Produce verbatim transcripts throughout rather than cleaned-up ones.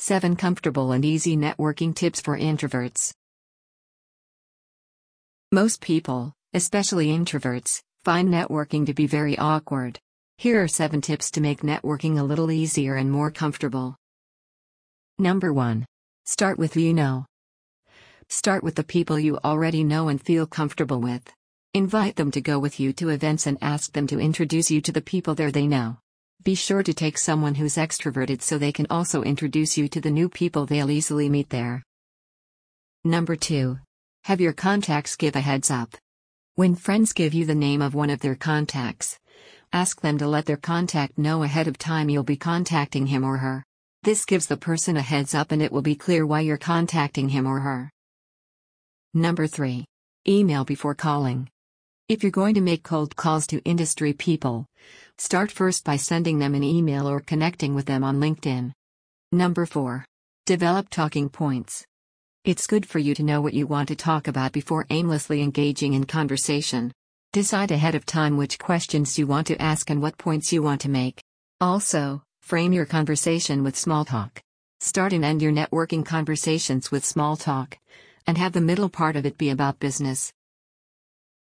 seven Comfortable and Easy Networking Tips for Introverts. Most people, especially introverts, find networking to be very awkward. Here are seven tips to make networking a little easier and more comfortable. Number one. Start with who you know. Start with the people you already know and feel comfortable with. Invite them to go with you to events and ask them to introduce you to the people there they know. Be sure to take someone who's extroverted so they can also introduce you to the new people they'll easily meet there. Number two. Have your contacts give a heads up. When friends give you the name of one of their contacts, ask them to let their contact know ahead of time you'll be contacting him or her. This gives the person a heads up and it will be clear why you're contacting him or her. Number three. Email before calling. If you're going to make cold calls to industry people, start first by sending them an email or connecting with them on LinkedIn. Number four. Develop talking points. It's good for you to know what you want to talk about before aimlessly engaging in conversation. Decide ahead of time which questions you want to ask and what points you want to make. Also, frame your conversation with small talk. Start and end your networking conversations with small talk, and have the middle part of it be about business.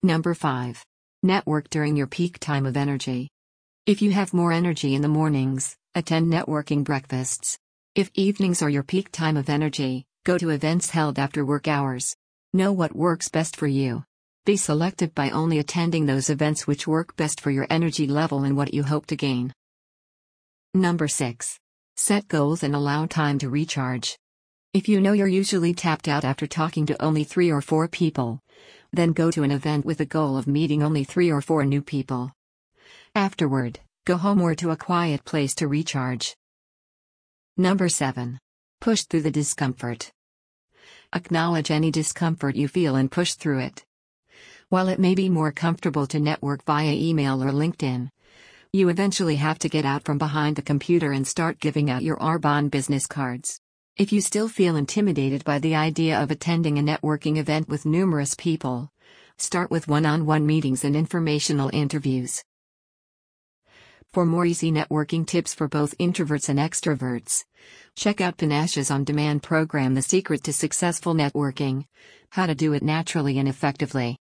Number five. Network during your peak time of energy. If you have more energy in the mornings, attend networking breakfasts. If evenings are your peak time of energy, go to events held after work hours. Know what works best for you. Be selective by only attending those events which work best for your energy level and what you hope to gain. Number six. Set goals and allow time to recharge. If you know you're usually tapped out after talking to only three or four people, then go to an event with the goal of meeting only three or four new people. Afterward, go home or to a quiet place to recharge. Number seven. Push through the discomfort. Acknowledge any discomfort you feel and push through it. While it may be more comfortable to network via email or LinkedIn, you eventually have to get out from behind the computer and start giving out your Arbonne business cards. If you still feel intimidated by the idea of attending a networking event with numerous people, start with one-on-one meetings and informational interviews. For more easy networking tips for both introverts and extroverts, check out Panache's on-demand program The Secret to Successful Networking: How to Do It Naturally and Effectively.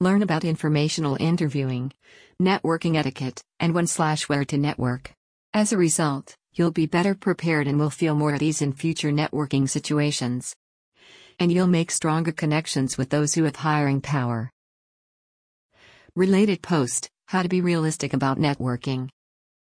Learn about informational interviewing, networking etiquette, and when/where to network. As a result, you'll be better prepared and will feel more at ease in future networking situations. And you'll make stronger connections with those who have hiring power. Related post: How to be realistic about networking.